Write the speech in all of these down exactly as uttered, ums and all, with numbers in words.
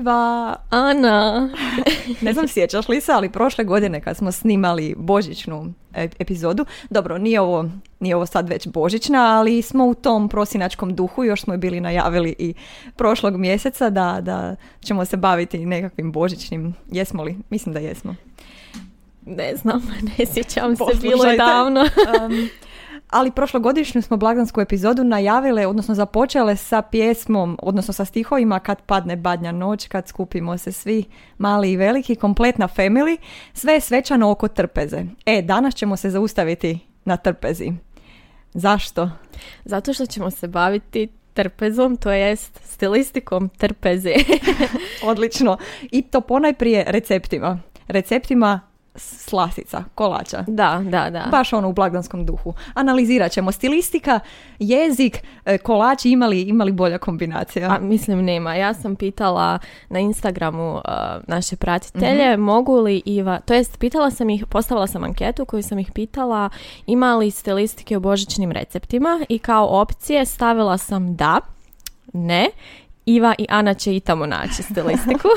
Živa, Ana. Ne znam, sjećaš li se, ali prošle godine kad smo snimali božićnu epizodu, dobro, nije ovo, nije ovo sad već božićna, ali smo u tom prosinačkom duhu, još smo bili najavili i prošlog mjeseca da, da ćemo se baviti nekakvim božićnim. Jesmo li? Mislim da jesmo. Ne znam, ne sjećam se, bilo je davno. um, ali prošlogodišnju smo blagdansku epizodu najavile, odnosno započele sa pjesmom, odnosno sa stihovima Kad padne badnja noć, kad skupimo se svi, mali i veliki, kompletna family, sve je svečano oko trpeze. E, danas ćemo se zaustaviti na trpezi. Zašto? Zato što ćemo se baviti trpezom, to jest stilistikom trpeze. Odlično. I to ponajprije receptima. Receptima slastica, kolača. Da, da, da. Baš ono u blagdanskom duhu. Analizirat ćemo stilistika, jezik, kolači, imali, imali bolja kombinacija. A, mislim nema. Ja sam pitala na Instagramu uh, naše pratitelje, mm-hmm. mogu li Iva, to jest pitala sam ih, postavila sam anketu koju sam ih pitala imali stilistike u božićnim receptima i kao opcije stavila sam da, ne, Iva i Ana će i tamo naći stilistiku.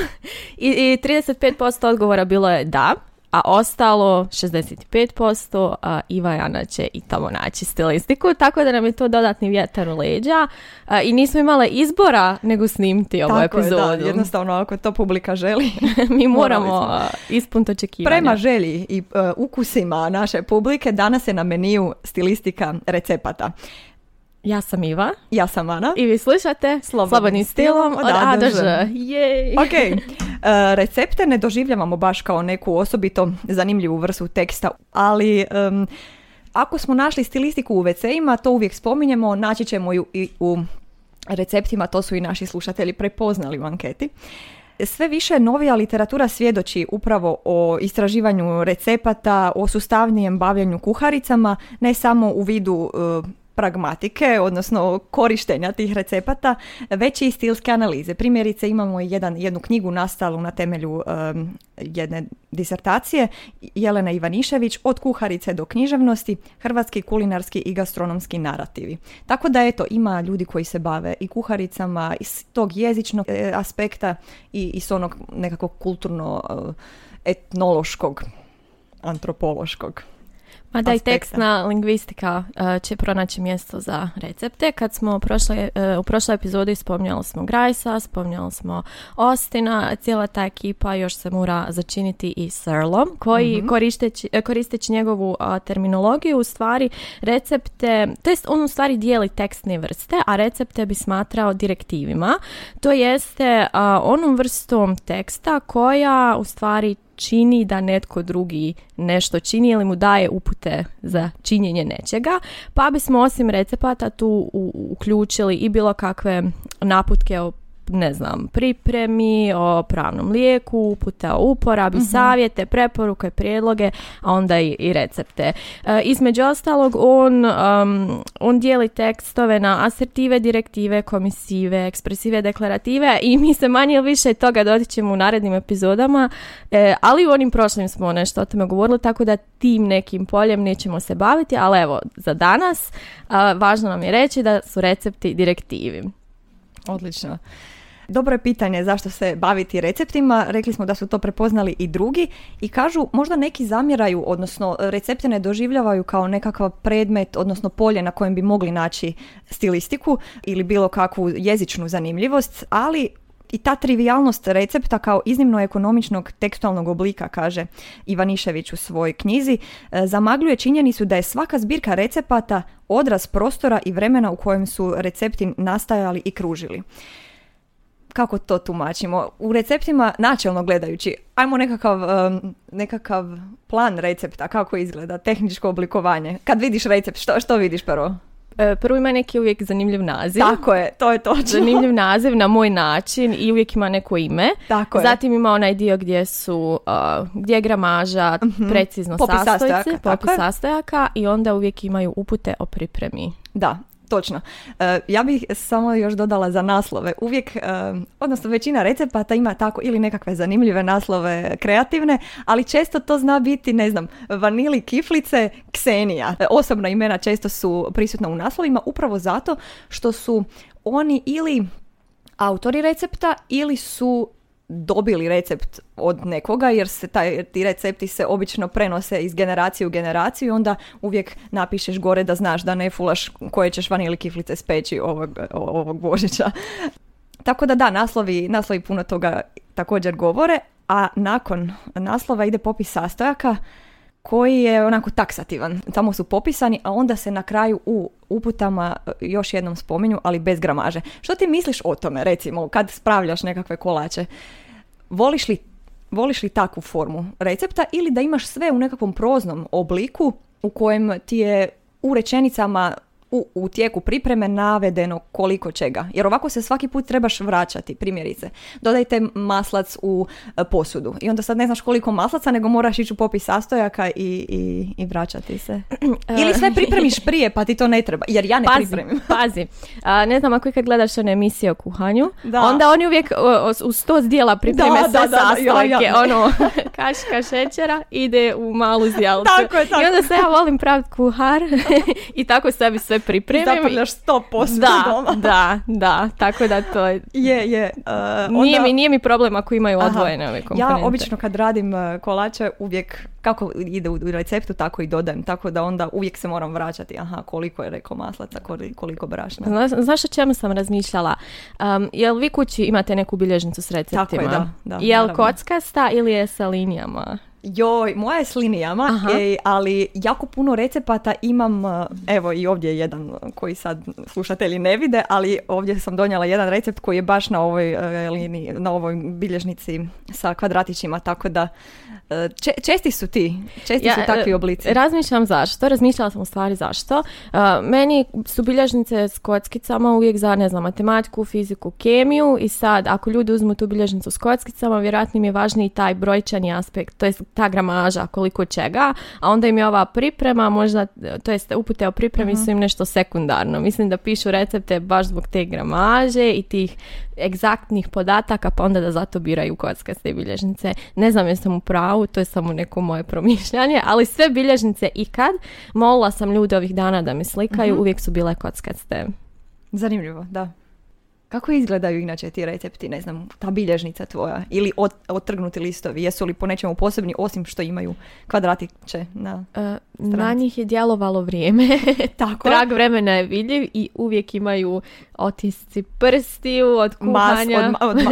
I, i trideset pet posto odgovora bilo je da, a ostalo šezdeset pet posto a, Iva i Ana će i tamo naći stilistiku, tako da nam je to dodatni vjetar u leđa a, i nismo imale izbora nego snimiti ovu tako epizodu. Tako je, da, jednostavno ako to publika želi. Mi moramo ispuniti očekivanja. Prema želji i uh, ukusima naše publike danas je na meniju stilistika recepata. Ja sam Iva. Ja sam Ana. I vi slušate Slobodnim, Slobodnim stilom od A do Ž. Jej! Ok, recepte ne doživljavamo baš kao neku osobito zanimljivu vrstu teksta, ali um, ako smo našli stilistiku u ve ce-ima, to uvijek spominjemo, naći ćemo ju i u receptima, to su i naši slušatelji prepoznali u anketi. Sve više novija literatura svjedoči upravo o istraživanju recepata, o sustavnijem bavljenju kuharicama, ne samo u vidu uh, pragmatike, odnosno korištenja tih recepata, već i stilske analize. Primjerice, imamo jedan, jednu knjigu nastalu na temelju um, jedne disertacije Jelena Ivanišević, Od kuharice do književnosti, hrvatski kulinarski i gastronomski narativi. Tako da, eto, ima ljudi koji se bave i kuharicama, iz tog jezičnog e, aspekta i iz onog nekako kulturno e, etnološkog, antropološkog. A da, i tekstna lingvistika uh, će pronaći mjesto za recepte. Kad smo prošle, uh, u prošloj epizodi spominjali smo Grajsa, spominjali smo Ostina, cijela ta ekipa još se mora začiniti i Searlom, koji mm-hmm. koristeći, koristeći njegovu uh, terminologiju, u stvari recepte, to jest on u stvari dijeli tekstne vrste, a recepte bi smatrao direktivima. To jeste uh, onom vrstom teksta koja u stvari čini da netko drugi nešto čini ili mu daje upute za činjenje nečega, pa bismo osim recepata tu uključili i bilo kakve naputke o, ne znam, pripremi, o pravnom lijeku, upute o uporabi, uh-huh. savjete, preporuke, prijedloge, a onda i, i recepte. E, između ostalog, on, um, on dijeli tekstove na asertive, direktive, komisive, ekspresive, deklarative i mi se manje ili više toga dotičemo u narednim epizodama, e, ali u onim prošlim smo nešto o tome govorili, tako da tim nekim poljem nećemo se baviti, ali evo, za danas a, važno nam je reći da su recepti direktivi. Odlično. Dobro je pitanje zašto se baviti receptima. Rekli smo da su to prepoznali i drugi i kažu možda neki zamjeraju, odnosno recepte ne doživljavaju kao nekakav predmet, odnosno polje na kojem bi mogli naći stilistiku ili bilo kakvu jezičnu zanimljivost, ali i ta trivijalnost recepta kao iznimno ekonomičnog tekstualnog oblika, kaže Ivanišević u svojoj knjizi, zamagljuje činjenicu da je svaka zbirka recepata odraz prostora i vremena u kojem su recepti nastajali i kružili. Kako to tumačimo? U receptima, načelno gledajući, ajmo nekakav, um, nekakav plan recepta, kako izgleda, tehničko oblikovanje. Kad vidiš recept, što, što vidiš prvo? Prvo ima neki uvijek zanimljiv naziv. Tako je, to je točno. Zanimljiv naziv na moj način i uvijek ima neko ime. Tako je. Zatim ima onaj dio gdje su, uh, gdje je gramaža, mm-hmm. precizno popis sastojci, popis sastojaka i onda uvijek imaju upute o pripremi. Da, točno. Uh, ja bih samo još dodala za naslove. Uvijek, uh, odnosno većina recepata ima tako ili nekakve zanimljive naslove kreativne, ali često to zna biti, ne znam, vanili kiflice, Ksenija. Osobna imena često su prisutna u naslovima upravo zato što su oni ili autori recepta ili su dobili recept od nekoga, jer se taj, ti recepti se obično prenose iz generacije u generaciju i onda uvijek napišeš gore da znaš da ne fulaš koje ćeš vanili kiflice speći ovog, ovog Božića. Tako da da, naslovi, naslovi puno toga također govore, a nakon naslova ide popis sastojaka koji je onako taksativan. Tamo su popisani, a onda se na kraju u uputama još jednom spominju, ali bez gramaže. Što ti misliš o tome, recimo, kad spravljaš nekakve kolače? Voliš li, voliš li takvu formu recepta ili da imaš sve u nekakvom proznom obliku u kojem ti je u rečenicama u, u tijeku pripreme navedeno koliko čega? Jer ovako se svaki put trebaš vraćati, primjerice. Dodajte maslac u posudu i onda sad ne znaš koliko maslaca, nego moraš ići u popis sastojaka i, i, i vraćati se. Ili sve pripremiš prije pa ti to ne treba, jer ja ne pazi, pripremim. Pazi, A, ne znam, ako kad gledaš one emisije o kuhanju, da. onda oni uvijek u sto zdjela pripreme da, sve da, da, sastojke. Ja, ja. Ono, kaška šećera ide u malu zdjelcu. Tako je, tako. I onda se ja volim praviti kuhar i tako sebi sve pripremim. Zaprljaš sto posto da, doma. Da, da, tako da to je... je, je. Uh, onda... nije, mi, nije mi problem ako imaju odvojene ove komponente. Ja obično kad radim kolače uvijek, kako ide u receptu, tako i dodajem. Tako da onda uvijek se moram vraćati. Aha, koliko je rekao maslaca, koliko brašna. Zna, znaš o čemu sam razmišljala? Um, jel vi kući imate neku bilježnicu s receptima? Tako je, da. da jel naravno. Kockasta ili je sa linijama? Joj, moja je s linijama, ej, ali jako puno recepata imam, evo i ovdje je jedan koji sad slušatelji ne vide, ali ovdje sam donijela jedan recept koji je baš na ovoj e, liniji, na ovoj bilježnici sa kvadratićima, tako da e, če, česti su ti, česti ja, su takvi oblici. Razmišljam zašto, razmišljala sam u stvari zašto. E, meni su bilježnice s kockicama uvijek za, ne znam, matematiku, fiziku, kemiju i sad ako ljudi uzmu tu bilježnicu s kockicama, vjerojatno im je važniji taj brojčani aspekt, to jest ta gramaža, koliko čega, a onda im je ova priprema, možda, to jest upute o pripremi uh-huh. su im nešto sekundarno. Mislim da pišu recepte baš zbog te gramaže i tih egzaktnih podataka, pa onda da zato biraju kockaste bilježnice. Ne znam jel sam u pravu, to je samo neko moje promišljanje, ali sve bilježnice ikad, molila sam ljude ovih dana da mi slikaju, uh-huh. uvijek su bile kockaste. Zanimljivo, da. Kako izgledaju inače ti recepti, ne znam, ta bilježnica tvoja ili od, otrgnuti listovi, jesu li po nečemu posebni osim što imaju kvadratiće na stranici? Na njih je djelovalo vrijeme, tako? Trag vremena je vidljiv i uvijek imaju otisci prstiju od kuhanja, Mas, od ma, od ma.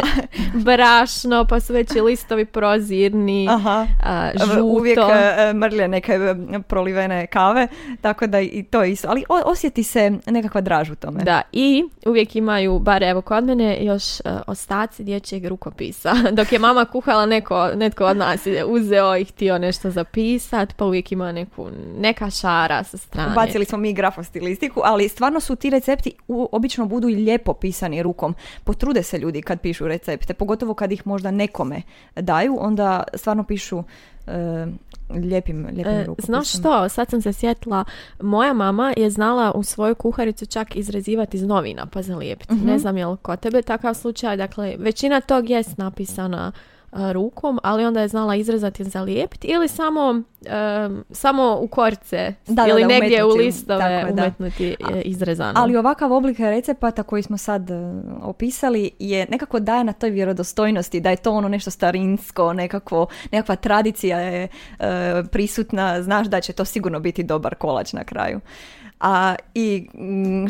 brašno, pa su veći listovi prozirni, Aha. A, žuto. Uvijek a, mrlje neke prolivene kave, tako da i to je isto, ali o, osjeti se nekakva draž u tome. Da, i uvijek imaju, bare evo kod mene, još uh, ostaci dječjeg rukopisa. Dok je mama kuhala, neko, netko od nas je uzeo i htio nešto zapisat, pa uvijek ima neku, neka šara sa strane. Bacili smo mi grafostilistiku, ali stvarno su ti recepti u, obično budu i lijepo pisani rukom. Potrude se ljudi kad pišu recepte, pogotovo kad ih možda nekome daju, onda stvarno pišu uh, lijepim, lijepim rukopisom. Znaš što, sad sam se sjetila, moja mama je znala u svoju kuharicu čak izrezivati iz novina, pa zalijepiti. Mm-hmm. Ne znam je li kod tebe takav slučaj, dakle većina tog jest napisana a, rukom, ali onda je znala izrezati i zalijepiti ili samo, um, samo u korce da, ili da, da, negdje umetnuti, u listove tako, umetnuti da. izrezano. Ali ovakav oblik recepata koji smo sad opisali je nekako daje na toj vjerodostojnosti da je to ono nešto starinsko, nekako, nekakva tradicija je uh, prisutna, znaš da će to sigurno biti dobar kolač na kraju. A i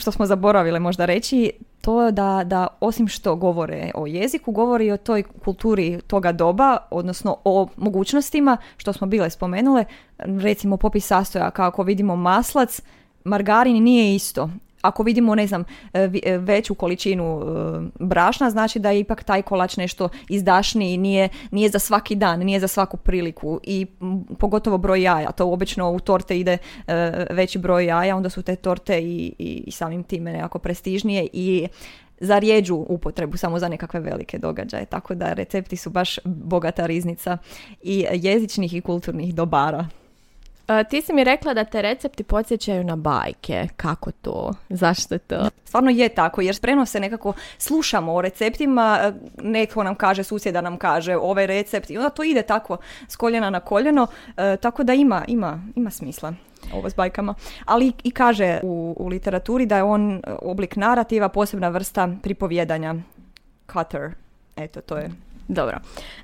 što smo zaboravile možda reći, to da, da osim što govore o jeziku, govori i o toj kulturi toga doba, odnosno o mogućnostima, što smo bile spomenule, recimo popis sastojaka, ako vidimo maslac, margarin nije isto. Ako vidimo, ne znam, veću količinu brašna, znači da je ipak taj kolač nešto izdašniji, nije, nije za svaki dan, nije za svaku priliku i pogotovo broj jaja. To obično u torte ide veći broj jaja, onda su te torte i, i samim time nekako prestižnije i zarjeđu upotrebu samo za nekakve velike događaje. Tako da recepti su baš bogata riznica i jezičnih i kulturnih dobara. Uh, ti si mi rekla da te recepti podsjećaju na bajke. Kako to? Zašto to? Stvarno je tako, jer spremno se nekako slušamo o receptima, neko nam kaže, susjeda nam kaže ovaj recept i onda to ide tako s koljena na koljeno, uh, tako da ima, ima, ima smisla ovo s bajkama. Ali i kaže u, u literaturi da je on oblik narativa, posebna vrsta pripovijedanja. Cutter. Eto, to je Dobro.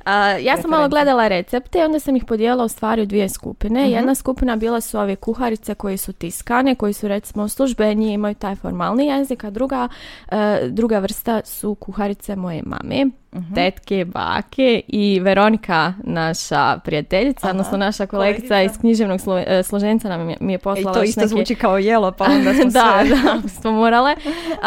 Uh, ja sam malo gledala recepte i onda sam ih podijela u stvari u dvije skupine. Uh-huh. Jedna skupina bila su ove kuharice koje su tiskane, koji su recimo službeni, imaju taj formalni jezik, a druga, uh, druga vrsta su kuharice moje mame, uh-huh. tetke, bake i Veronika, naša prijateljica, aha, odnosno naša kolegica, kolegica iz književnog slo, uh, složenca nam je, mi je poslala. E, to isto neke... zvuči kao jelo, pa onda smo da, sve. Da, da, smo morale. Uh,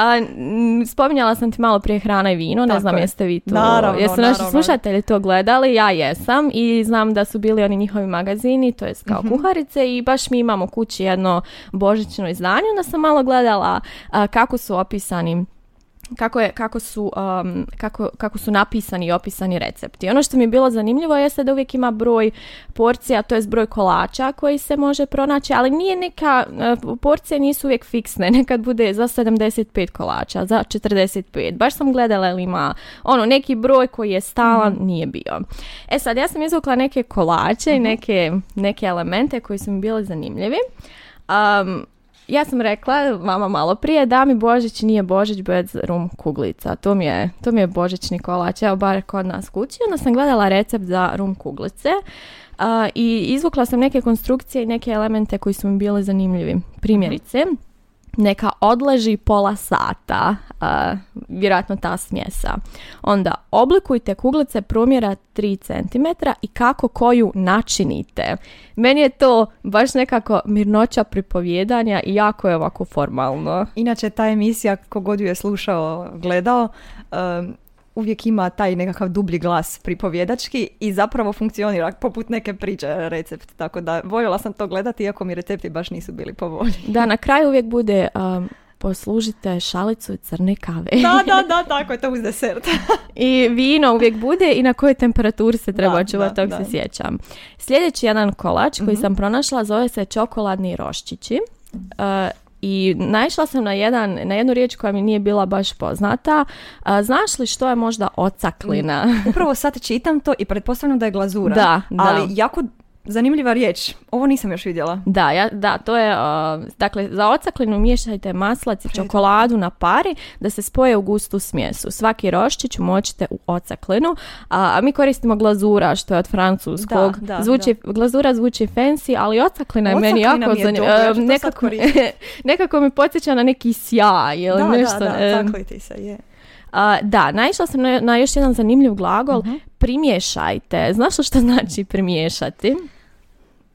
spominjala sam ti malo prije Hrana i vino, tako ne znam je. Jeste vi to, naravno, jesu naši slušatelji to gledali, ja jesam i znam da su bili oni njihovi magazini, to jest kao mm-hmm. kuharice i baš mi imamo kući jedno božićno izdanje, onda sam malo gledala uh, kako su opisani Kako, je, kako, su, um, kako, kako su napisani i opisani recepti. Ono što mi je bilo zanimljivo jeste da uvijek ima broj porcija, to jest broj kolača koji se može pronaći, ali nije neka, uh, porcije nisu uvijek fiksne, nekad bude za sedamdeset pet kolača, za četrdeset pet. Baš sam gledala ili ima ono neki broj koji je stalan, mm. nije bio. E sad, ja sam izvukla neke kolače i mm-hmm. neke, neke elemente koji su mi bili zanimljivi. Um, Ja sam rekla vama malo prije da mi Božić nije Božić bez rum kuglica. To mi je, to mi je božićni kolač, evo bar kod nas kući. Onda sam gledala recept za rum kuglice uh, i izvukla sam neke konstrukcije i neke elemente koji su mi bili zanimljivi. Primjerice, neka odleži pola sata, uh, vjerojatno ta smjesa. Onda oblikujte kuglice promjera tri centimetra i kako koju načinite. Meni je to baš nekako mirnoća pripovjedanja i jako je ovako formalno. Inače, ta emisija, kogod ju je slušao, gledao, um, uvijek ima taj nekakav dublji glas pripovjedački i zapravo funkcionira poput neke priče recept. Tako da voljela sam to gledati, iako mi recepti baš nisu bili po volji. Da, na kraju uvijek bude... Um... poslužite šalicu crne kave. Da, da, da, tako je to uz desert. I vino uvijek bude i na kojoj temperaturi se treba čuvati, tog se sjećam. Sljedeći jedan kolač koji mm-hmm. sam pronašla zove se čokoladni roščići. Uh, I naišla sam na, jedan, na jednu riječ koja mi nije bila baš poznata. A, znaš li što je možda ocaklina? Upravo sad čitam to i pretpostavljam da je glazura. Da, da. Ali jako... zanimljiva riječ. Ovo nisam još vidjela. Da, ja, da to je... Uh, dakle, za ocaklinu miješajte maslac i čokoladu na pari da se spoje u gustu smjesu. Svaki roščić močite u ocaklinu. A, a mi koristimo glazura, što je od francuskog. Da, da, zvuči, da. Glazura zvuči fancy, ali ocaklina je meni jako zanimljiva. Uh, nekako, nekako mi podsjeća na neki sjaj. Ili da, nešto, da, da, tako i ti se je. Uh, da, naišla sam na, na još jedan zanimljiv glagol, uh-huh. primješajte. Znaš li što znači primješati?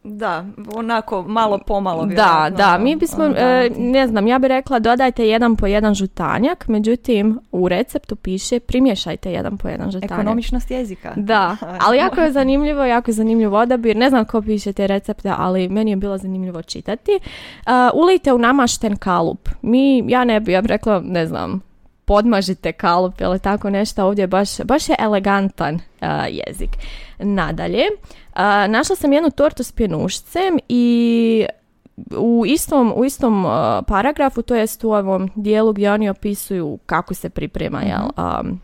Da, onako malo pomalo. Da, da, mi bismo, da. E, ne znam, ja bih rekla dodajte jedan po jedan žutanjak, međutim u receptu piše primješajte jedan po jedan žutanjak. Ekonomičnost jezika. Da, ali jako je zanimljivo, jako je zanimljiv odabir, ne znam ko piše te recepte, ali meni je bilo zanimljivo čitati. Uh, ulijte u namašten kalup. Mi, ja ne bih, ja bih rekla, ne znam, podmažite kalup ili tako nešto, ovdje baš, baš je elegantan uh, jezik. Nadalje, uh, našla sam jednu tortu s pjenušcem i u istom, u istom uh, paragrafu, to jest u ovom dijelu gdje oni opisuju kako se priprema, jel, um,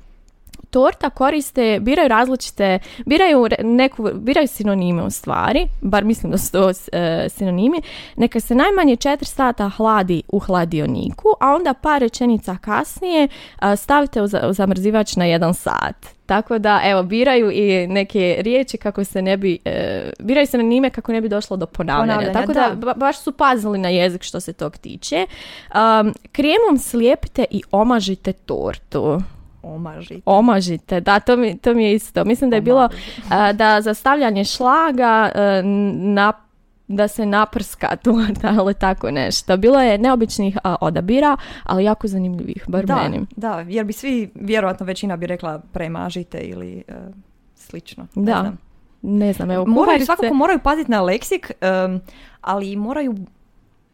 torta, koriste, biraju različite, biraju, neku, biraju sinonime u stvari, bar mislim da su to e, sinonimi, neka se najmanje četiri sata hladi u hladioniku, a onda par rečenica kasnije a, stavite u, za, u zamrzivač na jedan sat. Tako da, evo, biraju i neke riječi kako se ne bi, e, biraju se na nime kako ne bi došlo do ponavljanja. ponavljanja Tako da, da ba, baš su pazili na jezik što se tog tiče. Um, kremom slijepite i omažite tortu. Omažite. Omažite, da, to mi, to mi je isto. Mislim da je Omažite. bilo uh, da za stavljanje šlaga uh, na, da se naprska torta ili tako nešto. Bilo je neobičnih uh, odabira, ali jako zanimljivih, bar da, meni. Da, jer bi svi, vjerojatno većina bi rekla premažite ili uh, slično. Ne da, znam. ne znam. Evo, moraju, se... svakako moraju paziti na leksik, um, ali moraju...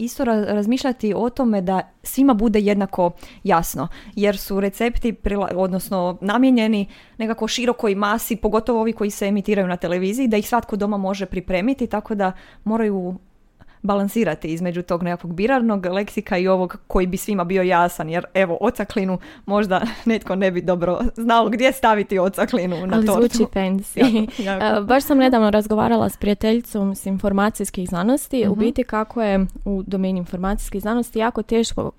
isto razmišljati o tome da svima bude jednako jasno, jer su recepti prila- odnosno namijenjeni nekako širokoj masi, pogotovo ovi koji se emitiraju na televiziji, da ih svatko doma može pripremiti, tako da moraju balansirati između tog nekakvog birarnog leksika i ovog koji bi svima bio jasan, jer evo ocaklinu možda netko ne bi dobro znao gdje staviti ocaklinu na tortu. Ali zvuči fancy. Jako, jako. Baš sam nedavno razgovarala s prijateljicom s informacijskih znanosti, uh-huh. u biti kako je u domeni informacijskih znanosti jako teško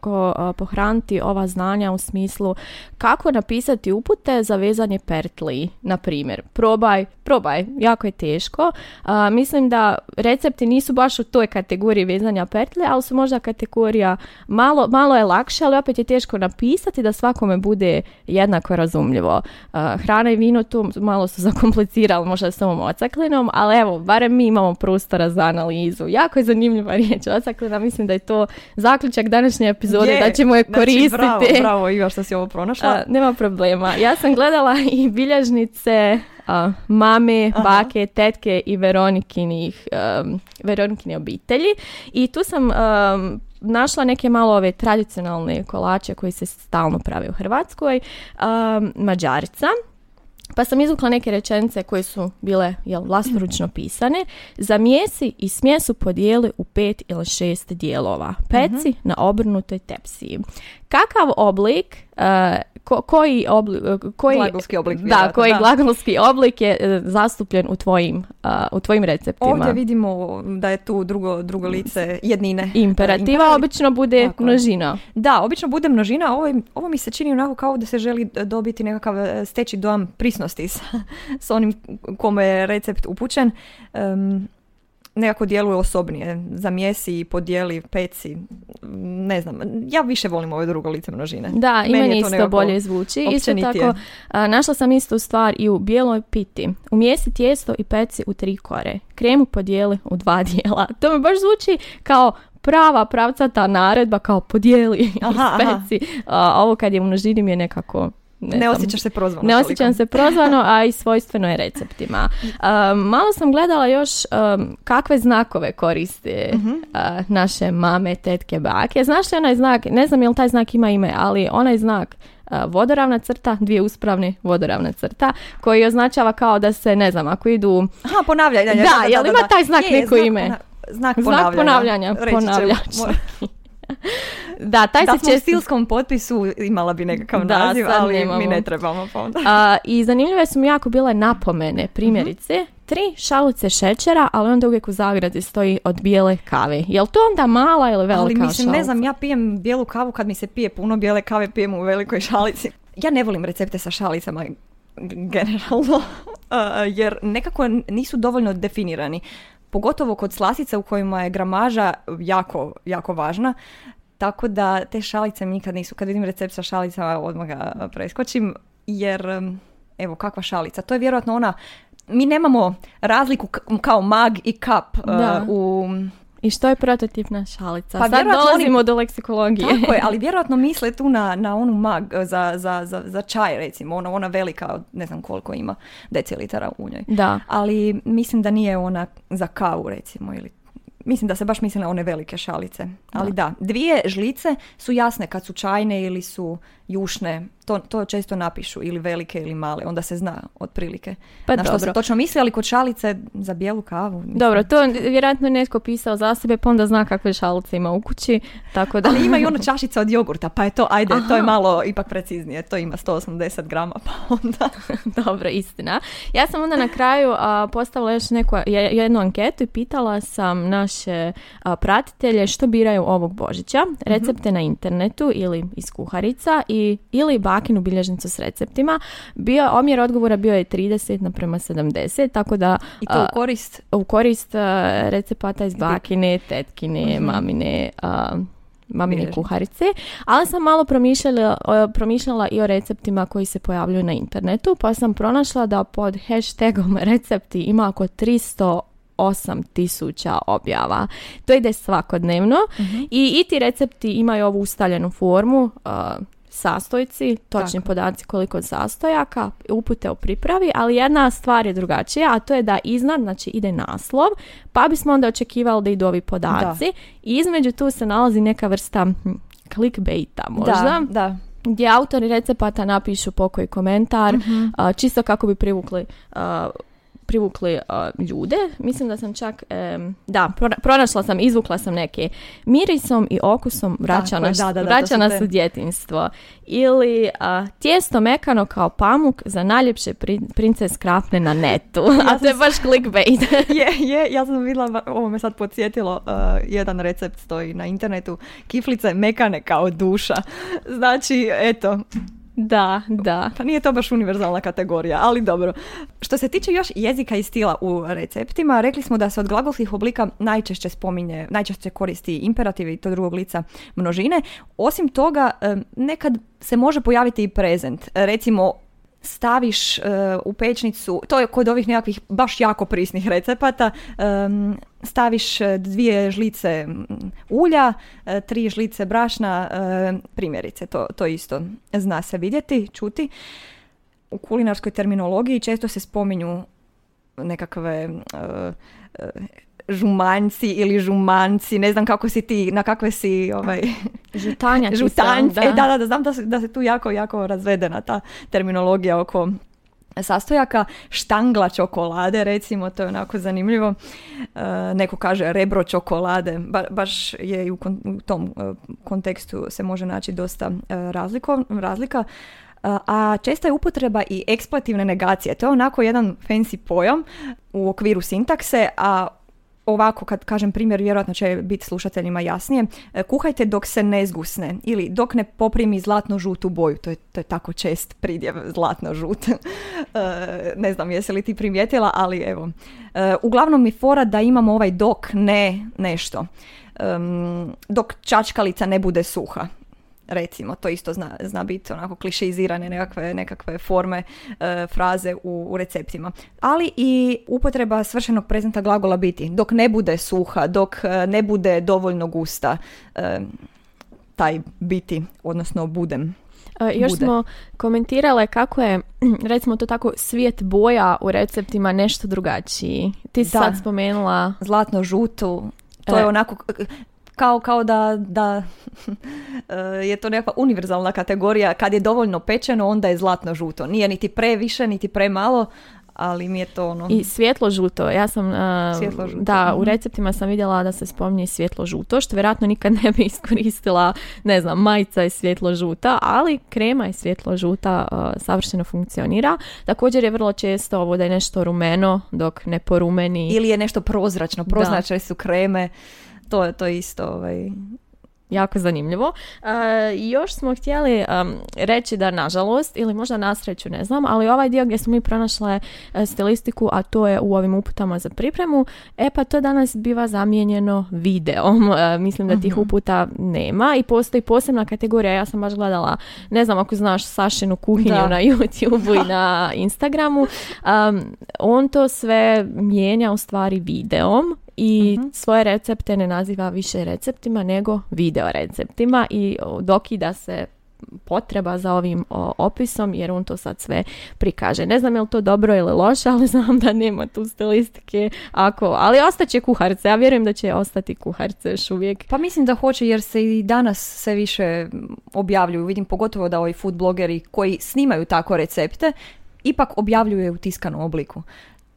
pohraniti ova znanja u smislu kako napisati upute za vezanje pertli, na primjer. Probaj, probaj, jako je teško. A, mislim da recepti nisu baš u toj kategoriji vezanja pertli, ali su možda kategorija malo, malo je lakše, ali opet je teško napisati da svakome bude jednako razumljivo. A, hrana i vino tu malo su zakomplicirali možda s ovom ocaklinom, ali evo, barem mi imamo prostora za analizu. Jako je zanimljiva riječ ocaklina, mislim da je to zaključak današnje epizode, je, da ćemo je znači, koristiti. Bravo, bravo Iva što si ovo pronašla. A, nema problema. Ja sam gledala i bilježnice Uh, mame, aha. bake, tetke i Veronikinih, um, Veronikine obitelji. I tu sam um, našla neke malo ove tradicionalne kolače koji se stalno prave u Hrvatskoj. Um, mađarica. Pa sam izvukla neke rečenice koje su bile jel, vlastoručno pisane. Zamijesi i smjesu podijeli u pet ili šest dijelova. Peci uh-huh. na obrnutoj tepsiji. Kakav oblik... Uh, Ko, koji, obli, koji, glagolski oblik, da, koji da. glagolski oblik je zastupljen u tvojim, uh, u tvojim receptima. Ovdje vidimo da je tu drugo, drugo lice jednine. Imperativa, imperativa. Obično bude tako. Množina. Da, obično bude množina. Ovo, ovo mi se čini onako kao da se želi dobiti nekakav steći dojam prisnosti s, s onim kome je recept upućen. Um, nekako djeluje osobnije. Zamijesi, podijeli, peci, ne znam. Ja više volim ove drugo lice množine. Da, i meni isto bolje zvuči. Isto tako, a, našla sam istu stvar i u bijeloj piti. Umijesi tijesto i peci u tri kore. Kremu podijeli u dva dijela. To mi baš zvuči kao prava pravcata naredba, kao podijeli aha, i peci. A, ovo kad je u množini mi je nekako... Ne, ne osjećaš se prozvano. Ne osjećam toliko. se prozvano, a i svojstveno je receptima. Um, malo sam gledala još um, kakve znakove koriste mm-hmm. uh, naše mame, tetke, bake. Znaš li onaj znak, ne znam je li taj znak ima ime, ali onaj znak uh, vodoravna crta, dvije uspravne vodoravna crta, koji označava kao da se, ne znam, ako idu... Aha, ponavljaj. Da, da, da, je li ima da, da. taj znak je, neko znak, ime? Znak ponavljanja. Znak ponavljanja, ponavljač. Da, taj da se čest... u stilskom potpisu imala bi nekakav da, naziv, ali imamo. Mi ne trebamo pa onda. A, I zanimljive su mi jako bile napomene, primjerice, uh-huh. tri šalice šećera, ali onda uvijek u zagradi stoji od bijele kave. Je li to onda mala ili velika ali, mislim, šalica? Ali mislim, ne znam, ja pijem bijelu kavu kad mi se pije puno bijele kave, pijem u velikoj šalici. Ja ne volim recepte sa šalicama generalno, jer nekako nisu dovoljno definirani. Pogotovo kod slasica u kojima je gramaža jako, jako važna. Tako da te šalice nikad nisu. Kad vidim recept sa šalicama odmah ga preskočim. Jer, evo, kakva šalica. To je vjerojatno ona... Mi nemamo razliku kao mag i kap uh, u... I što je prototipna šalica? Pa sad dolazimo oni... do leksikologije. Tako je, ali vjerojatno misle tu na, na onu mag za, za, za, za čaj, recimo. Ona, ona velika, ne znam koliko ima decilitara u njoj. Da. Ali mislim da nije ona za kavu, recimo. Ili... Mislim da se baš misle na one velike šalice. Ali da, da dvije žlice su jasne kad su čajne ili su jušne. To, to često napišu. Ili velike ili male. Onda se zna otprilike. Pa na što dobro. Se točno misli, ali kod šalice za bijelu kavu. Mislim. Dobro, to vjerojatno netko pisao za sebe, pa onda zna kakve šalice ima u kući. Tako da... Ali ima i ono čašica od jogurta, pa je to, ajde, aha. to je malo ipak preciznije. To ima sto osamdeset grama, pa onda... Dobro, istina. Ja sam onda na kraju a, postavila još neku, jednu anketu i pitala sam naše a, pratitelje što biraju ovog Božića. Recepte mm-hmm. na internetu ili iz kuharica i, ili bak Bakinu bilježnicu s receptima. Bio, omjer odgovora bio je trideset naprema sedamdeset, tako da... I to u korist? Uh, u korist uh, recepata iz bakine, tetkine, mm-hmm. mamine... Uh, mamine kuharice, ali sam malo promišljala, promišljala i o receptima koji se pojavljuju na internetu, pa sam pronašla da pod hashtagom recepti ima oko tristo osam tisuća objava. To ide svakodnevno mm-hmm. i, i ti recepti imaju ovu ustaljenu formu, uh, sastojci, točni tako. Podaci koliko sastojaka, upute o pripravi, ali jedna stvar je drugačija, a to je da iznad, znači ide naslov, pa bismo onda očekivali da idu ovi podaci da. I između tu se nalazi neka vrsta clickbaita možda. Da, da. Gdje autori recepata napišu pokoji komentar, uh-huh. a, čisto kako bi privukli a, privukli uh, ljude. Mislim da sam čak, um, da, pronašla sam, izvukla sam neke mirisom i okusom vraća nas, da, da, vraća da, da, nas u djetinjstvo. Ili uh, tijesto mekano kao pamuk za najljepše prin, princes krafne na netu. Ja A to je baš clickbait. je, je, ja sam vidjela, ovo me sad podsjetilo, uh, jedan recept stoji na internetu, kiflice mekane kao duša. Znači, eto... Da, da. Pa nije to baš univerzalna kategorija, ali dobro. Što se tiče još jezika i stila u receptima, rekli smo da se od glagolskih oblika najčešće spominje, najčešće koristi imperativ i to drugog lica množine. Osim toga, nekad se može pojaviti i prezent. Recimo, staviš u pećnicu, to je kod ovih nekakvih baš jako prisnih recepata, staviš dvije žlice ulja, tri žlice brašna, primjerice, to, to isto zna se vidjeti, čuti. U kulinarskoj terminologiji često se spominju nekakve žumanjci ili žumanci, ne znam kako si ti, na kakve si... Ovaj, žutanjaci sam, da. E, da, da, da, znam da se, da se tu jako, jako razvedena ta terminologija oko... sastojaka, štangla čokolade, recimo, to je onako zanimljivo. E, neko kaže rebro čokolade, ba, baš je i u, kon, u tom e, kontekstu se može naći dosta e, razliko, razlika. E, a česta je upotreba i ekspletivne negacije. To je onako jedan fancy pojam u okviru sintakse, a ovako, kad kažem primjer, vjerojatno će biti slušateljima jasnije. Kuhajte dok se ne zgusne ili dok ne poprimi zlatno-žutu boju. To je, to je tako čest pridjev, zlatno-žut. Ne znam jesi li ti primijetila, ali evo. Uglavnom mi fora da imamo ovaj dok ne nešto. Dok čačkalica ne bude suha. Recimo, to isto zna, zna biti onako klišeizirane nekakve, nekakve forme, e, fraze u, u receptima. Ali i upotreba svršenog prezenta glagola biti. Dok ne bude suha, dok ne bude dovoljno gusta, e, taj biti, odnosno budem. E, još bude. Smo komentirale kako je, recimo to tako, svijet boja u receptima nešto drugačiji. Ti si da. sad spomenula... Zlatno-žutu, to e. je onako... Kao, kao da, da je to nekakva univerzalna kategorija. Kad je dovoljno pečeno, onda je zlatno-žuto. Nije niti previše, niti premalo, ali mi je to ono... I svjetlo-žuto. Ja sam, svjetlo-žuto. Da, u receptima sam vidjela da se spominje svjetlo-žuto, što vjerojatno nikad ne bi iskoristila, ne znam, majica je svjetlo-žuta, ali krema je svjetlo-žuta, savršeno funkcionira. Također je vrlo često ovo da je nešto rumeno dok ne porumeni. Ili je nešto prozračno, prozračne su kreme. To je to isto ovaj... jako zanimljivo. E, još smo htjeli um, reći da nažalost ili možda nasreću, ne znam, ali ovaj dio gdje smo mi pronašle e, stilistiku, a to je u ovim uputama za pripremu, e pa to danas biva zamijenjeno videom. E, mislim da tih uputa nema i postoji posebna kategorija. Ja sam baš gledala, ne znam ako znaš Sašinu kuhinju da. na YouTubeu i na Instagramu. Um, on to sve mijenja u stvari videom. I uh-huh. svoje recepte ne naziva više receptima nego video receptima i dokida se potreba za ovim o, opisom jer on to sad sve prikaže. Ne znam je li to dobro ili loše, ali znam da nema tu stilistike. Ako, ali ostaće kuharce, ja vjerujem da će ostati kuharce još uvijek. Pa mislim da hoće jer se i danas sve više objavljuju. Vidim pogotovo da ovi food blogeri koji snimaju tako recepte ipak objavljuju u tiskanom obliku.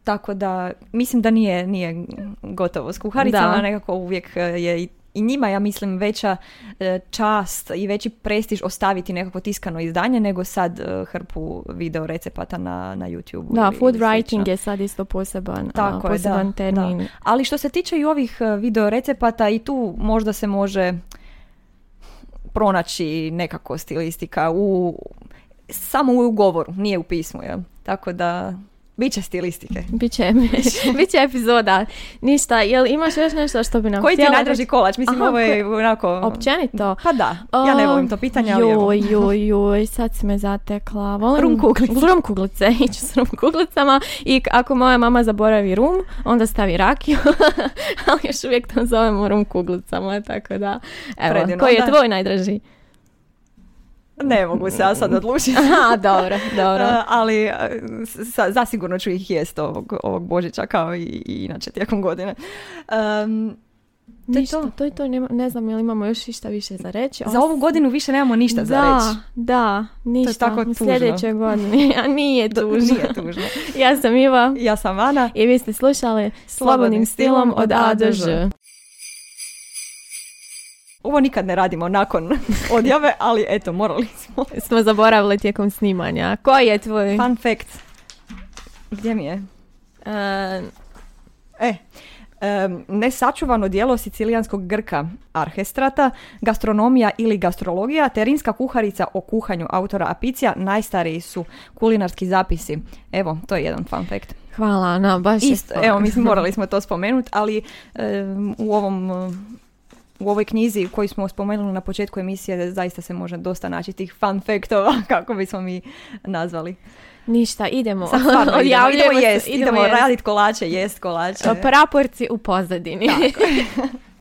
Tako da, mislim da nije, nije gotovo s kuharicama, da. Nekako uvijek je i, i njima, ja mislim, veća e, čast i veći prestiž ostaviti nekako tiskano izdanje nego sad e, hrpu video recepata na, na YouTube. Da, food writing je sad isto poseban, Tako a, poseban da, termin. Da. Ali što se tiče i ovih video recepata, i tu možda se može pronaći nekako stilistika u, samo u govoru, nije u pismu. Ja. Tako da... Biće stilistike. Biće, biće epizoda. Ništa, jel imaš još nešto što bi nam Koji htjela? Koji ti najdraži kolač? Mislim, Aha, ovo je onako... Općenito? Pa da, ja ne volim to pitanje, ali evo. Joj, joj, joj, sad si me zatekla. Volim... Rum kuglice. Rum kuglice, iću s rum kuglicama. I ako moja mama zaboravi rum, onda stavi rakiju. Ali još uvijek to zovemo rum kuglicama, tako da... Evo, Predivno, koji je tvoj najdraži? Ne mogu se ja sad odlučiti. Aha, dobro, dobro. Ali sa, zasigurno ću ih jesti ovog, ovog Božića kao i, i inače tijekom godine. Um, To ništa, je to. to je to. Ne, ne znam je li imamo još išta više za reći. Za ovu godinu više nemamo ništa za reći. Da, da, ništa. To je tako tužno. Sljedeće godine. A nije tužno. Nije tužno. Ja sam Iva. Ja sam Ana. I vi ste slušali Slobodnim stilom od A do Ž. Ovo nikad ne radimo nakon odjave, ali eto, morali smo. Smo zaboravili tijekom snimanja. Koji je tvoj fun fact? Gdje mi je? Uh, e... Um, nesačuvano dijelo sicilijanskog Grka Arhestrata, gastronomija ili gastrologija, te rimska kuharica o kuhanju autora Apicija, najstariji su kulinarski zapisi. Evo, to je jedan fun fact. Hvala, Ana, baš Isto, je Evo, mi morali smo to spomenuti, ali um, u ovom... Um, u ovoj knjizi koju smo spomenuli na početku emisije zaista se može dosta naći tih fun factova, kako bismo mi nazvali. Ništa, idemo. Sad, stvarno, idemo, idemo, jest, idemo, idemo jest. raditi kolače, jest kolače. Praporci u pozadini. Tako.